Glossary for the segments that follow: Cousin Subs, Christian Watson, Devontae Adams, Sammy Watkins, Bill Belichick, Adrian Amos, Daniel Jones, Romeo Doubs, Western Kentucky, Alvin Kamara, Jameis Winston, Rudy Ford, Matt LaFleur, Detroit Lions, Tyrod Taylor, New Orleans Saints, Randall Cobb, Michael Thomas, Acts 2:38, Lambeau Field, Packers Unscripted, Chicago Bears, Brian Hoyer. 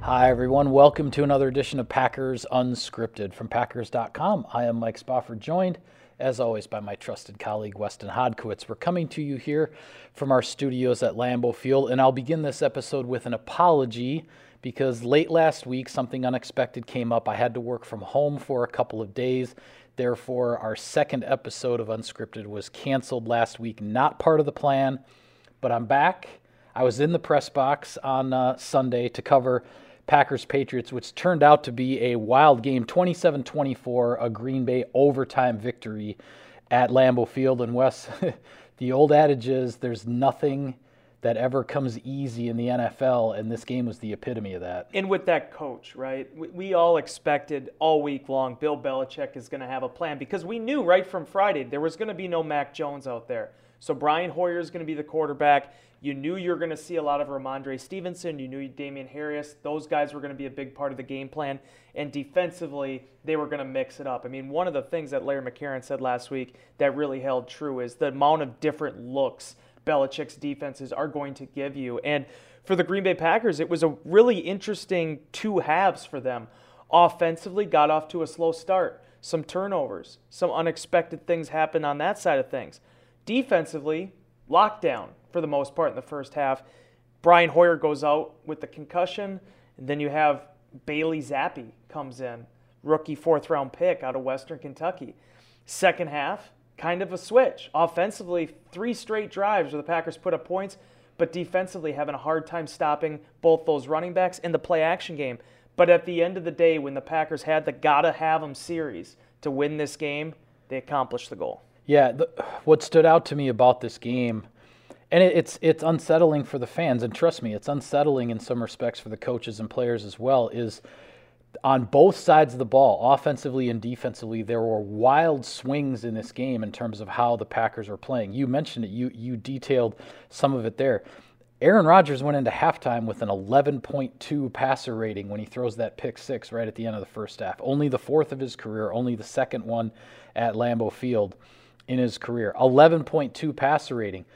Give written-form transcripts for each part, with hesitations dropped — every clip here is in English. Hi, everyone. Welcome to another edition of Packers Unscripted from Packers.com. I am Mike Spofford, joined, as always, by my trusted colleague, Weston Hodkiewicz. We're coming to you here from our studios at Lambeau Field, and I'll begin this episode with an apology because late last week, something unexpected came up. I had to work from home for a couple of days. Therefore, our second episode of Unscripted was canceled last week. Not part of the plan, but I'm back. I was in the press box on Sunday to cover Packers-Patriots, which turned out to be a wild game, 27-24, a Green Bay overtime victory at Lambeau Field. And Wes, the old adage is there's nothing that ever comes easy in the NFL, and this game was the epitome of that. And with that coach, right, we all expected all week long Bill Belichick is going to have a plan, because we knew right from Friday there was going to be no Mac Jones out there. So Brian Hoyer is going to be the quarterback. You knew you were going to see a lot of Ramondre Stevenson. You knew Damian Harris. Those guys were going to be a big part of the game plan. And defensively, they were going to mix it up. I mean, one of the things that Larry McCarran said last week that really held true is the amount of different looks Belichick's defenses are going to give you. And for the Green Bay Packers, it was a really interesting two halves for them. Offensively, got off to a slow start. Some turnovers. Some unexpected things happened on that side of things. Defensively, lockdown for the most part in the first half. Brian Hoyer goes out with the concussion, and then you have Bailey Zappe comes in, rookie fourth-round pick out of Western Kentucky. Second half, kind of a switch. Offensively, three straight drives where the Packers put up points, but defensively having a hard time stopping both those running backs in the play-action game. But at the end of the day, when the Packers had the gotta-have-them series to win this game, they accomplished the goal. Yeah, what stood out to me about this game, and it's unsettling for the fans, and trust me, it's unsettling in some respects for the coaches and players as well, is on both sides of the ball, offensively and defensively, there were wild swings in this game in terms of how the Packers were playing. You mentioned it. You detailed some of it there. Aaron Rodgers went into halftime with an 11.2 passer rating when he throws that pick six right at the end of the first half. Only the fourth of his career, only the second one at Lambeau Field in his career, 11.2 passer rating.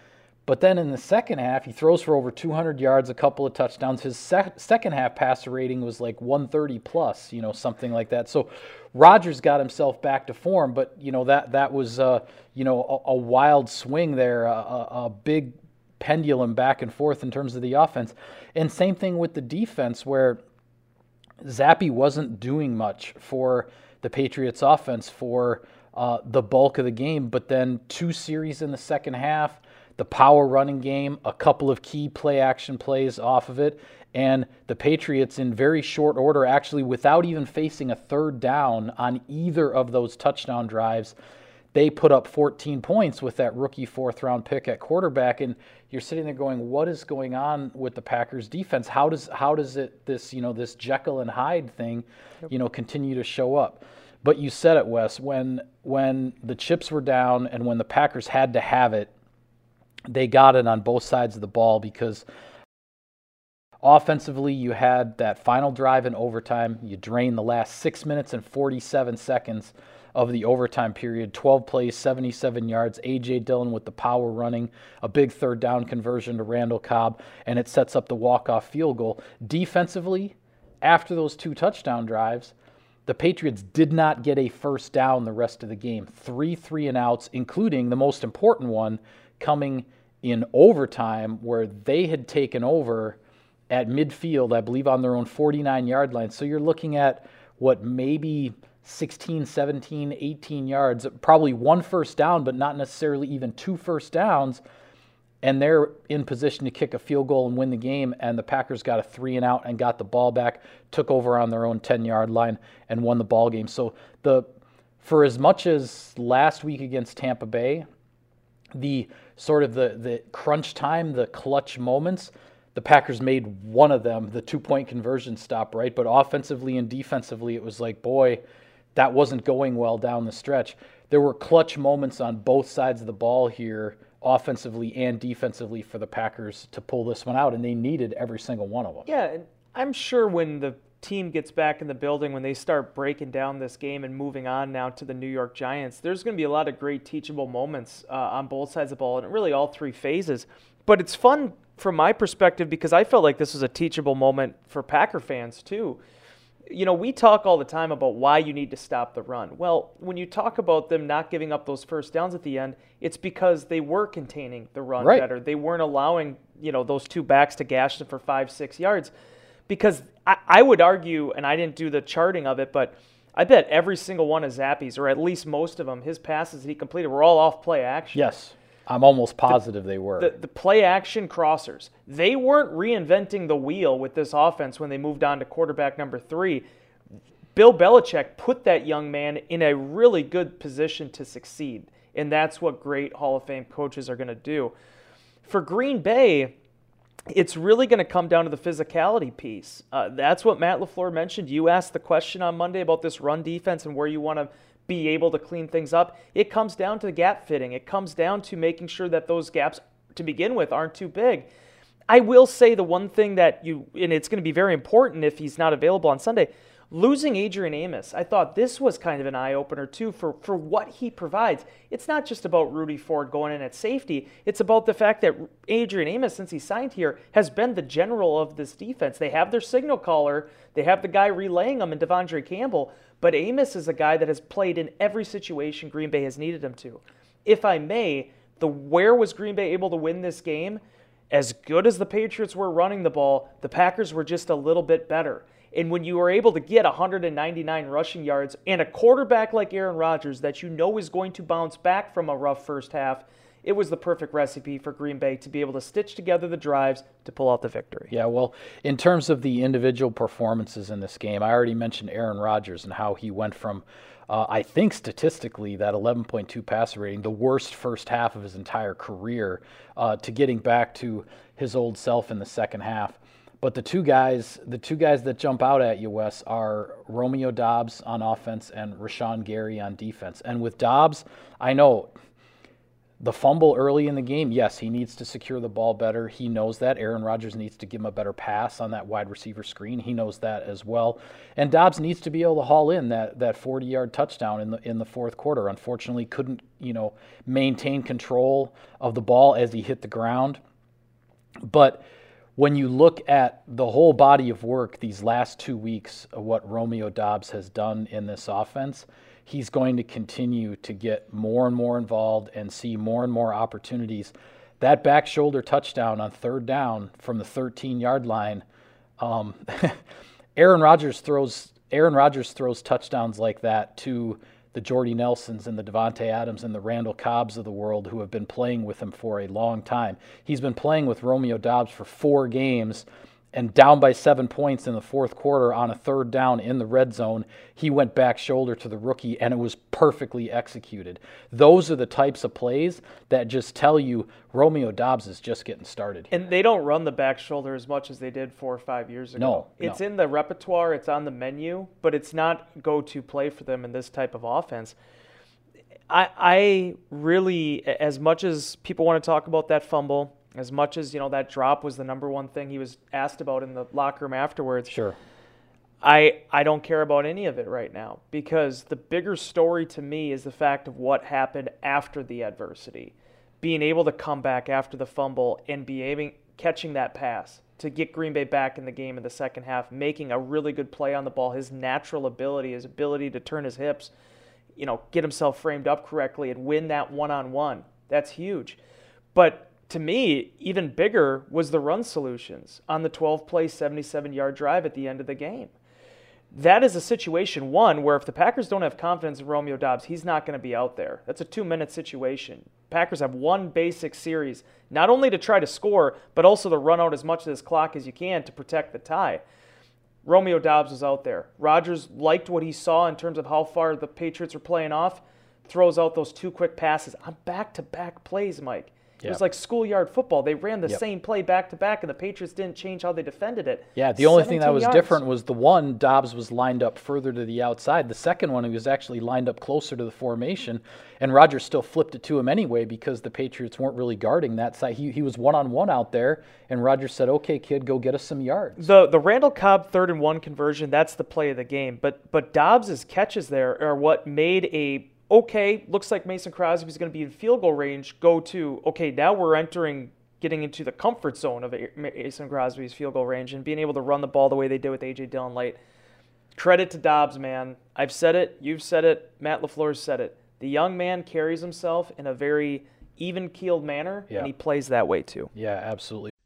But then in the second half, he throws for over 200 yards, a couple of touchdowns. His second half passer rating was like 130 plus, something like that. So Rodgers got himself back to form, but that was a wild swing there, a big pendulum back and forth in terms of the offense. And same thing with the defense, where Zappe wasn't doing much for the Patriots offense for the bulk of the game, but then two series in the second half, the power running game, a couple of key play action plays off of it, and the Patriots in very short order, actually without even facing a third down on either of those touchdown drives, they put up 14 points with that rookie fourth round pick at quarterback. And you're sitting there going, what is going on with the Packers defense? How does it, this this Jekyll and Hyde thing, continue to show up? But you said it, Wes, when the chips were down and when the Packers had to have it, they got it on both sides of the ball, because offensively you had that final drive in overtime. You drained the last 6 minutes and 47 seconds of the overtime period, 12 plays, 77 yards, A.J. Dillon with the power running, a big third down conversion to Randall Cobb, and it sets up the walk-off field goal. Defensively, after those two touchdown drives, the Patriots did not get a first down the rest of the game. Three 3-and-outs, including the most important one coming in overtime where they had taken over at midfield, I believe on their own 49-yard line. So you're looking at what, maybe 16, 17, 18 yards, probably one first down, but not necessarily even two first downs. And they're in position to kick a field goal and win the game, and the Packers got a 3-and-out and got the ball back, took over on their own 10-yard line, and won the ball game. So for as much as last week against Tampa Bay, the sort of the crunch time, the clutch moments, the Packers made one of them, the two-point conversion stop, right? But offensively and defensively, it was like, boy, that wasn't going well down the stretch. There were clutch moments on both sides of the ball here, offensively and defensively, for the Packers to pull this one out, and they needed every single one of them. Yeah, and I'm sure when the team gets back in the building, when they start breaking down this game and moving on now to the New York Giants, there's going to be a lot of great teachable moments on both sides of the ball, and really all three phases. But it's fun from my perspective because I felt like this was a teachable moment for Packer fans too. You know, we talk all the time about why you need to stop the run. Well, when you talk about them not giving up those first downs at the end, it's because they were containing the run better. They weren't allowing, you know, those two backs to gash them for 5-6 yards. Because I would argue, and I didn't do the charting of it, but I bet every single one of Zappe's, or at least most of them, his passes that he completed were all off play action. Yes. I'm almost positive they were. The play-action crossers, they weren't reinventing the wheel with this offense when they moved on to quarterback number 3. Bill Belichick put that young man in a really good position to succeed, and that's what great Hall of Fame coaches are going to do. For Green Bay, it's really going to come down to the physicality piece. That's what Matt LaFleur mentioned. You asked the question on Monday about this run defense and where you want to be able to clean things up. It comes down to the gap fitting. It comes down to making sure that those gaps to begin with aren't too big. I will say the one thing that and it's going to be very important if he's not available on Sunday, losing Adrian Amos, I thought this was kind of an eye-opener too for what he provides. It's not just about Rudy Ford going in at safety. It's about the fact that Adrian Amos, since he signed here, has been the general of this defense. They have their signal caller. They have the guy relaying them in Devondre Campbell. But Amos is a guy that has played in every situation Green Bay has needed him to. If I may, where was Green Bay able to win this game? As good as the Patriots were running the ball, the Packers were just a little bit better. And when you are able to get 199 rushing yards and a quarterback like Aaron Rodgers that you know is going to bounce back from a rough first half, it was the perfect recipe for Green Bay to be able to stitch together the drives to pull out the victory. Yeah, well, in terms of the individual performances in this game, I already mentioned Aaron Rodgers and how he went from, I think statistically, that 11.2 passer rating, the worst first half of his entire career, to getting back to his old self in the second half. But the two guys that jump out at you, Wes, are Romeo Doubs on offense and Rashawn Gary on defense. And with Doubs, I know the fumble early in the game, yes, he needs to secure the ball better. He knows that. Aaron Rodgers needs to give him a better pass on that wide receiver screen. He knows that as well. And Doubs needs to be able to haul in that 40-yard touchdown in the fourth quarter. Unfortunately, couldn't, maintain control of the ball as he hit the ground. But when you look at the whole body of work these last 2 weeks of what Romeo Doubs has done in this offense, he's going to continue to get more and more involved and see more and more opportunities. That back shoulder touchdown on third down from the 13-yard line, Aaron Rodgers throws touchdowns like that to the Jordy Nelsons and the Devontae Adams and the Randall Cobbs of the world who have been playing with him for a long time. He's been playing with Romeo Doubs for 4 games, and down by 7 points in the fourth quarter on a third down in the red zone, he went back shoulder to the rookie, and it was perfectly executed. Those are the types of plays that just tell you Romeo Doubs is just getting started here. And they don't run the back shoulder as much as they did 4 or 5 years ago. No. It's in the repertoire, it's on the menu, but it's not go-to play for them in this type of offense. I really, as much as people want to talk about that fumble, as much as, that drop was the number one thing he was asked about in the locker room afterwards. Sure. I don't care about any of it right now because the bigger story to me is the fact of what happened after the adversity. Being able to come back after the fumble and catching that pass to get Green Bay back in the game in the second half, making a really good play on the ball, his natural ability, his ability to turn his hips, get himself framed up correctly and win that one-on-one. That's huge. But to me, even bigger was the run solutions on the 12-play, 77-yard drive at the end of the game. That is a situation, one, where if the Packers don't have confidence in Romeo Doubs, he's not going to be out there. That's a 2-minute situation. Packers have one basic series, not only to try to score, but also to run out as much of this clock as you can to protect the tie. Romeo Doubs was out there. Rodgers liked what he saw in terms of how far the Patriots were playing off, throws out those two quick passes on back-to-back plays, Mike. It was like schoolyard football. They ran the same play back-to-back, and the Patriots didn't change how they defended it. Yeah, the only thing that was different was the one, Doubs was lined up further to the outside. The second one, he was actually lined up closer to the formation, and Rodgers still flipped it to him anyway because the Patriots weren't really guarding that side. He was one-on-one out there, and Rodgers said, okay, kid, go get us some yards. The Randall Cobb 3rd-and-1 conversion, that's the play of the game. But Dobbs' catches there are what made a okay, looks like Mason Crosby's going to be in field goal range, go to, okay, now we're getting into the comfort zone of Mason Crosby's field goal range and being able to run the ball the way they did with A.J. Dillon late. Credit to Dobbs, man. I've said it. You've said it. Matt LaFleur said it. The young man carries himself in a very even-keeled manner, and he plays that way too. Yeah, absolutely.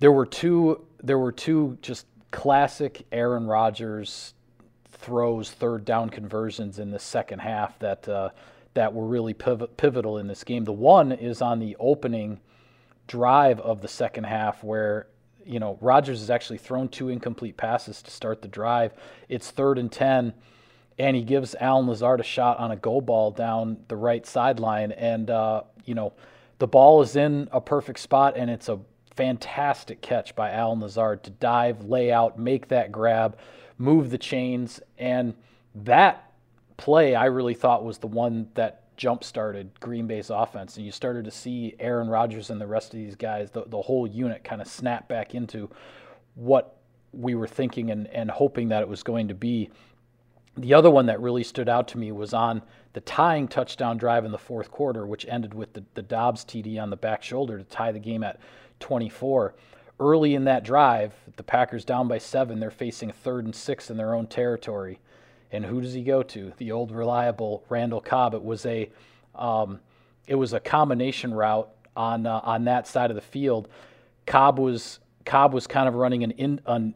There were two just classic Aaron Rodgers throws, 3rd down conversions in the second half that were really pivotal in this game. The one is on the opening drive of the second half where, you know, Rodgers has actually thrown 2 incomplete passes to start the drive. It's 3rd and 10, and he gives Alan Lazard a shot on a go ball down the right sideline, and you know, the ball is in a perfect spot, and it's a fantastic catch by Alan Lazard to dive, lay out, make that grab, move the chains. And that play I really thought was the one that jump-started Green Bay's offense. And you started to see Aaron Rodgers and the rest of these guys, the whole unit, kind of snap back into what we were thinking and hoping that it was going to be. The other one that really stood out to me was on the tying touchdown drive in the 4th quarter, which ended with the Dobbs TD on the back shoulder to tie the game at 24. Early in that drive, the Packers down by 7. They're facing 3rd and 6 in their own territory. And who does he go to? The old reliable Randall Cobb. It was a combination route on that side of the field. Cobb was kind of running an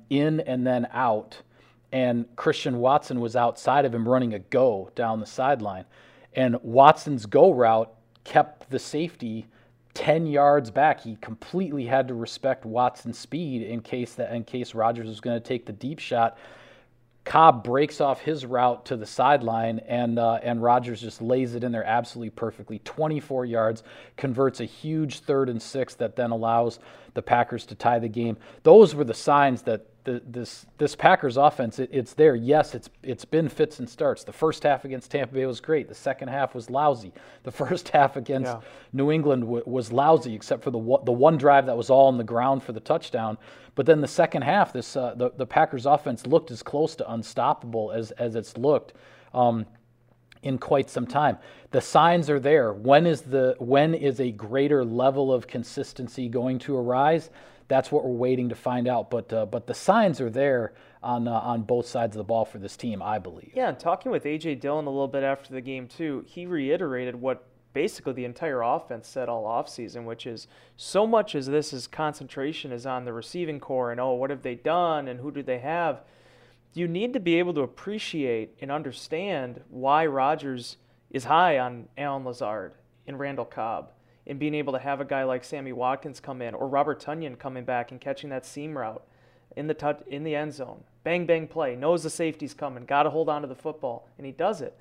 in and then out, and Christian Watson was outside of him running a go down the sideline. And Watson's go route kept the safety 10 yards back. He completely had to respect Watson's speed in case Rodgers was going to take the deep shot. Cobb breaks off his route to the sideline, and Rodgers just lays it in there absolutely perfectly. 24 yards, converts a huge 3rd and 6 that then allows the Packers to tie the game. Those were the signs that this Packers offense, it's there. Yes, it's been fits and starts. The first half against Tampa Bay was great. The second half was lousy. The first half against New England was lousy, except for the one drive that was all on the ground for the touchdown. But then the second half, the Packers offense looked as close to unstoppable as it's looked in quite some time. The signs are there. When is a greater level of consistency going to arise? that's what we're waiting to find out. But the signs are there on both sides of the ball for this team, I believe. Yeah, and talking with A.J. Dillon a little bit after the game, too, he reiterated what basically the entire offense said all offseason, which is so much as this is concentration is on the receiving core and, oh, what have they done and who do they have? You need to be able to appreciate and understand why Rodgers is high on Alan Lazard and Randall Cobb, and being able to have a guy like Sammy Watkins come in or Robert Tonyan coming back and catching that seam route in the end zone. Bang, bang play, knows the safety's coming, got to hold on to the football, and he does it.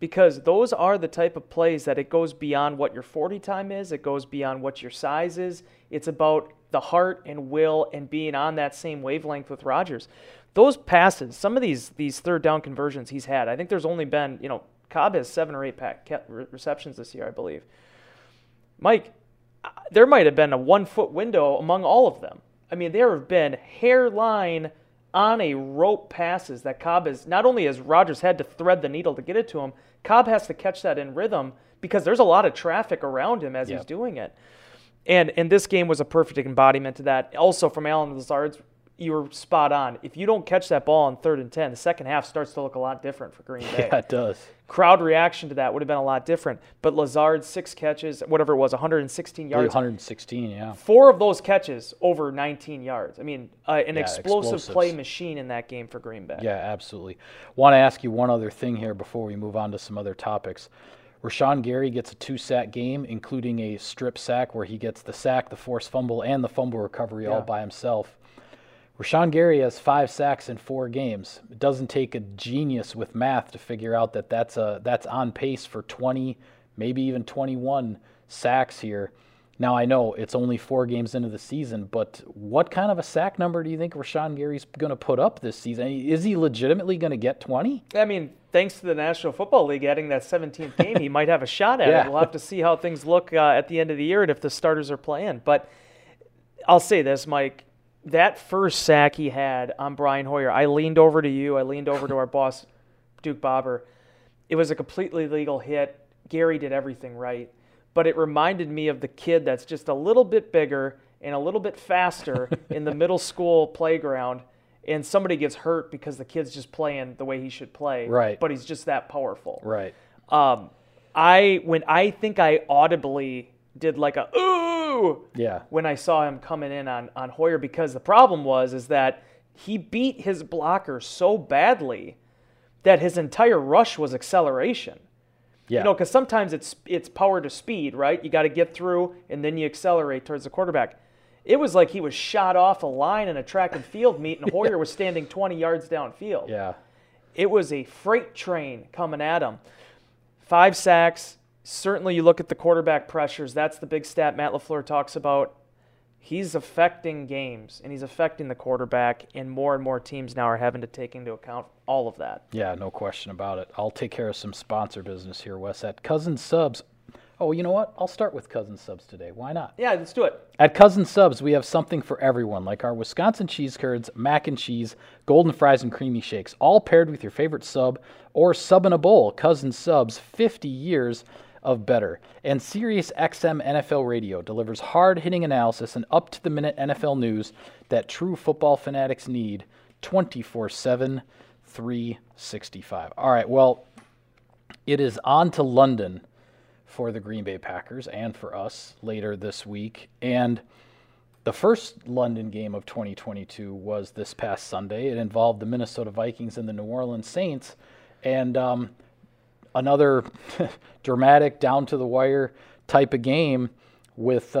Because those are the type of plays that it goes beyond what your 40 time is, it goes beyond what your size is. It's about the heart and will and being on that same wavelength with Rodgers. Those passes, some of these third down conversions he's had, I think there's only been, you know, Cobb has 7 or 8 receptions this year, I believe. Mike, there might have been a 1-foot window among all of them. I mean, there have been hairline on a rope passes that Cobb is, not only has Rodgers had to thread the needle to get it to him, Cobb has to catch that in rhythm because there's a lot of traffic around him as he's doing it. And this game was a perfect embodiment to that. Also from Alan Lazard's, you were spot on. If you don't catch that ball on 3rd and 10, the second half starts to look a lot different for Green Bay. Yeah, it does. Crowd reaction to that would have been a lot different. But Lazard, 6 catches, whatever it was, 116 yards. 116, yeah. 4 of those catches over 19 yards. I mean, an explosive play machine in that game for Green Bay. Yeah, absolutely. Want to ask you one other thing here before we move on to some other topics. Rashawn Gary gets a 2-sack game, including a strip sack where he gets the sack, the forced fumble, and the fumble recovery all by himself. Rashawn Gary has 5 sacks in 4 games. It doesn't take a genius with math to figure out that that's on pace for 20, maybe even 21 sacks here. Now, I know it's only 4 games into the season, but what kind of a sack number do you think Rashawn Gary's going to put up this season? Is he legitimately going to get 20? I mean, thanks to the National Football League adding that 17th game, he might have a shot at it. We'll have to see how things look at the end of the year and if the starters are playing. But I'll say this, Mike. That first sack he had on Brian Hoyer, I leaned over to you. I leaned over to our boss, Duke Bobber. It was a completely legal hit. Gary did everything right. But it reminded me of the kid that's just a little bit bigger and a little bit faster in the middle school playground, and somebody gets hurt because the kid's just playing the way he should play. Right. But he's just that powerful. Right. I think I audibly did like a, ooh, yeah, when I saw him coming in on Hoyer, because the problem was that he beat his blocker so badly that his entire rush was acceleration. Yeah. You know, because sometimes it's power to speed, right? You got to get through, and then you accelerate towards the quarterback. It was like he was shot off a line in a track and field meet, and Hoyer was standing 20 yards downfield. Yeah. It was a freight train coming at him. 5 sacks. Certainly you look at the quarterback pressures. That's the big stat Matt LaFleur talks about. He's affecting games, and he's affecting the quarterback, and more teams now are having to take into account all of that. Yeah, no question about it. I'll take care of some sponsor business here, Wes, at Cousin Subs. Oh, you know what? I'll start with Cousin Subs today. Why not? Yeah, let's do it. At Cousin Subs, we have something for everyone, like our Wisconsin cheese curds, mac and cheese, golden fries, and creamy shakes, all paired with your favorite sub or sub in a bowl. Cousin Subs, 50 years of better. And SiriusXM NFL Radio delivers hard-hitting analysis and up-to-the-minute NFL news that true football fanatics need 24/7, 365. All right, well, it is on to London for the Green Bay Packers and for us later this week. And the first London game of 2022 was this past Sunday. It involved the Minnesota Vikings and the New Orleans Saints. And another dramatic, down-to-the-wire type of game with,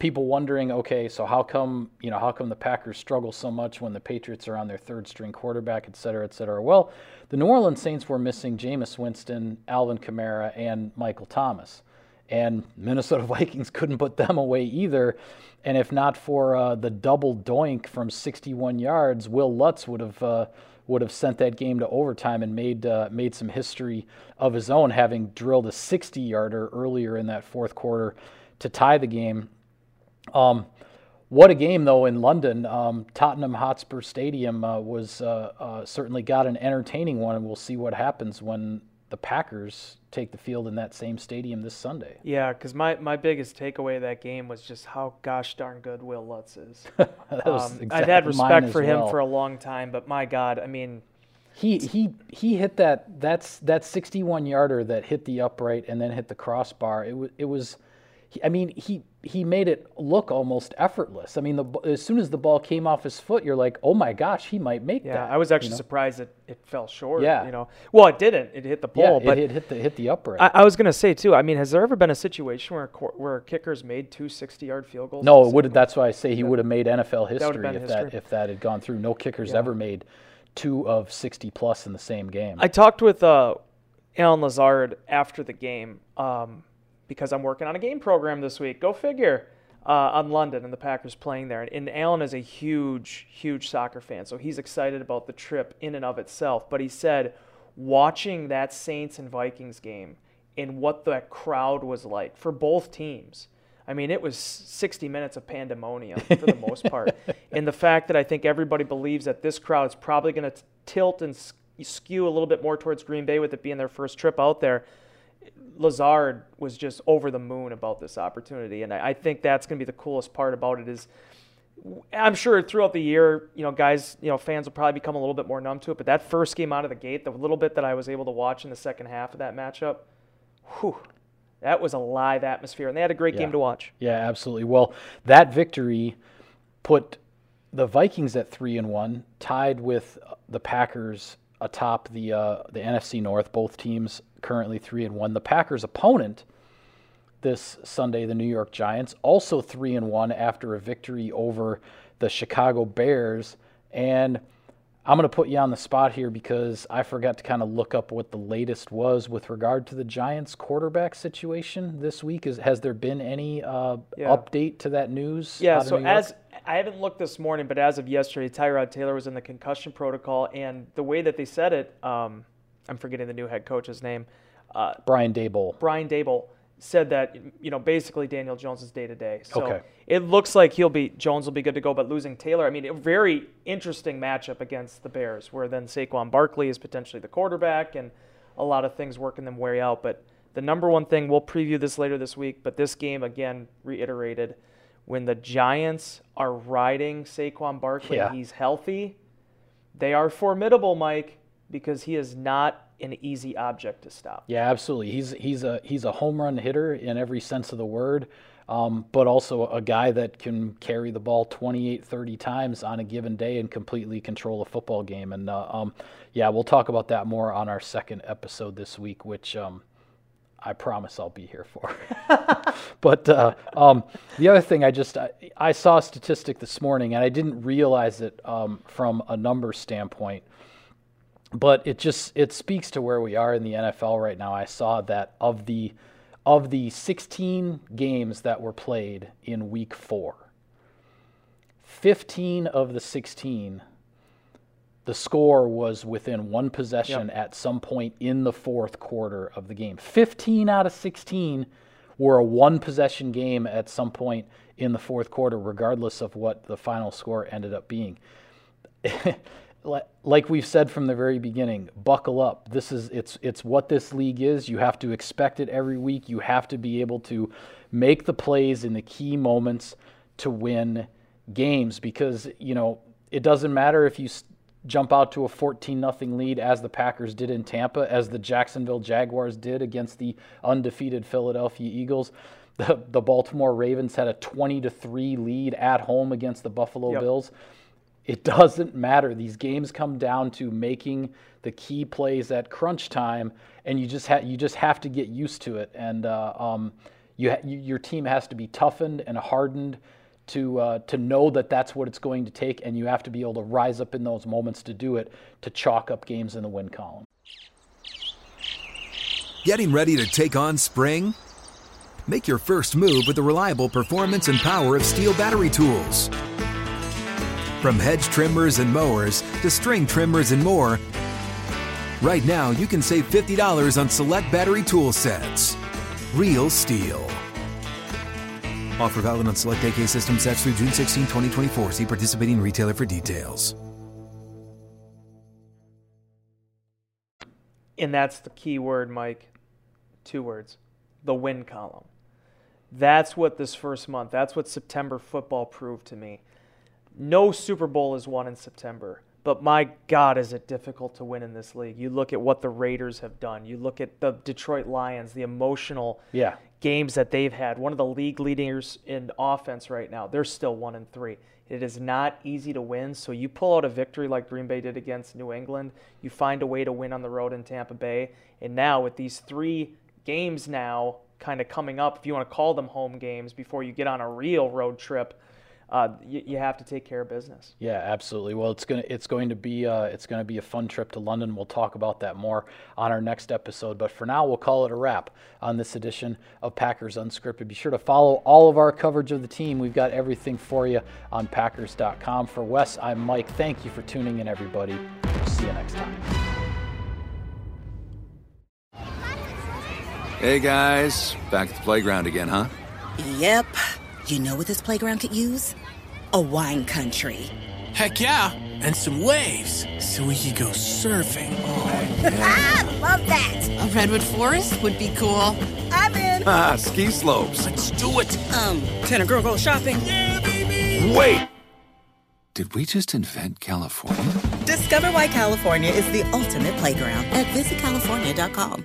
people wondering, okay, so how come the Packers struggle so much when the Patriots are on their third-string quarterback, et cetera, et cetera? Well, the New Orleans Saints were missing Jameis Winston, Alvin Kamara, and Michael Thomas. And Minnesota Vikings couldn't put them away either. And if not for the double doink from 61 yards, Will Lutz would have sent that game to overtime and made some history of his own, having drilled a 60-yarder earlier in that fourth quarter to tie the game. What a game, though, in London. Tottenham Hotspur Stadium certainly got an entertaining one, and we'll see what happens when the Packers take the field in that same stadium this Sunday. Yeah, because my biggest takeaway of that game was just how gosh darn good Will Lutz is. Exactly. I've had respect for him for a long time, but my God, I mean, he hit that 61-yarder that hit the upright and then hit the crossbar. He made it look almost effortless. I mean, as soon as the ball came off his foot, you're like, oh my gosh, he might make that. Yeah, I was actually surprised that it fell short. Yeah. Well, it didn't. It hit the pole. Yeah, but it hit the upright. I was going to say, too, I mean, has there ever been a situation where kickers made two 60-yard field goals? No, it wouldn't. That's why I say he would have made NFL history if that had gone through. No kickers ever made two of 60-plus in the same game. I talked with Alan Lazard after the game. Because I'm working on a game program this week, go figure, on London and the Packers playing there. And Alan is a huge, huge soccer fan, so he's excited about the trip in and of itself. But he said watching that Saints and Vikings game and what that crowd was like for both teams, I mean, it was 60 minutes of pandemonium for the most part. And the fact that I think everybody believes that this crowd is probably going to tilt and skew a little bit more towards Green Bay with it being their first trip out there, Lazard was just over the moon about this opportunity, and I think that's going to be the coolest part about it. Is I'm sure throughout the year, guys, fans will probably become a little bit more numb to it. But that first game out of the gate, the little bit that I was able to watch in the second half of that matchup, whew, that was a live atmosphere, and they had a great game to watch. Yeah, absolutely. Well, that victory put the Vikings at 3-1, tied with the Packers atop the NFC North. Both teams currently 3-1. The Packers' opponent this Sunday, the New York Giants, also 3-1 after a victory over the Chicago Bears. And I'm going to put you on the spot here because I forgot to kind of look up what the latest was with regard to the Giants' quarterback situation this week. Has there been any update to that news? Yeah, so as I haven't looked this morning, but as of yesterday, Tyrod Taylor was in the concussion protocol, and the way that they said it, I'm forgetting the new head coach's name. Brian Daboll. Brian Daboll said that, basically Daniel Jones is day-to-day. So it looks like Jones will be good to go, but losing Taylor, I mean, a very interesting matchup against the Bears, where then Saquon Barkley is potentially the quarterback and a lot of things working them way out. But the number one thing, we'll preview this later this week, but this game, again, reiterated, when the Giants are riding Saquon Barkley, he's healthy, they are formidable, Mike, because he is not an easy object to stop. Yeah, absolutely. He's a home run hitter in every sense of the word, but also a guy that can carry the ball 28, 30 times on a given day and completely control a football game. And, we'll talk about that more on our second episode this week, which I promise I'll be here for. But the other thing, I saw a statistic this morning, and I didn't realize it from a number standpoint, but it speaks to where we are in the NFL right now. I saw that of the 16 games that were played in Week 4, 15 of the 16, the score was within one possession at some point in the fourth quarter of the game. 15 out of 16 were a one-possession game at some point in the fourth quarter, regardless of what the final score ended up being. Like we've said from the very beginning, buckle up. It's what this league is. You have to expect it every week. You have to be able to make the plays in the key moments to win games because, it doesn't matter if you jump out to a 14-0 lead as the Packers did in Tampa, as the Jacksonville Jaguars did against the undefeated Philadelphia Eagles. The Baltimore Ravens had a 20-3 lead at home against the Buffalo Bills. It doesn't matter. These games come down to making the key plays at crunch time, and you just have to get used to it. And your team has to be toughened and hardened to know that that's what it's going to take, and you have to be able to rise up in those moments to do it, to chalk up games in the win column. Getting ready to take on spring? Make your first move with the reliable performance and power of Steel battery tools. From hedge trimmers and mowers to string trimmers and more, right now you can save $50 on select battery tool sets. Real Steel. Offer valid on select AK system sets through June 16, 2024. See participating retailer for details. And that's the key word, Mike. 2 words. The win column. That's what this first month, that's what September football proved to me. No Super Bowl is won in September, but my God, is it difficult to win in this league. You look at what the Raiders have done. You look at the Detroit Lions, the emotional games that they've had. One of the league leaders in offense right now. They're still 1-3. It is not easy to win, so you pull out a victory like Green Bay did against New England. You find a way to win on the road in Tampa Bay. And now with these 3 games now kind of coming up, if you want to call them home games before you get on a real road trip, you have to take care of business. Yeah, absolutely. Well, it's going to be a fun trip to London. We'll talk about that more on our next episode. But for now, we'll call it a wrap on this edition of Packers Unscripted. Be sure to follow all of our coverage of the team. We've got everything for you on Packers.com. For Wes, I'm Mike. Thank you for tuning in, everybody. We'll see you next time. Hey, guys. Back at the playground again, huh? Yep. You know what this playground could use? A wine country. Heck yeah! And some waves, so we could go surfing. Oh, yeah. Ah, love that! A redwood forest would be cool. I'm in! Ah, ski slopes. Let's do it! Can a girl go shopping? Yeah, baby! Wait! Did we just invent California? Discover why California is the ultimate playground at visitcalifornia.com.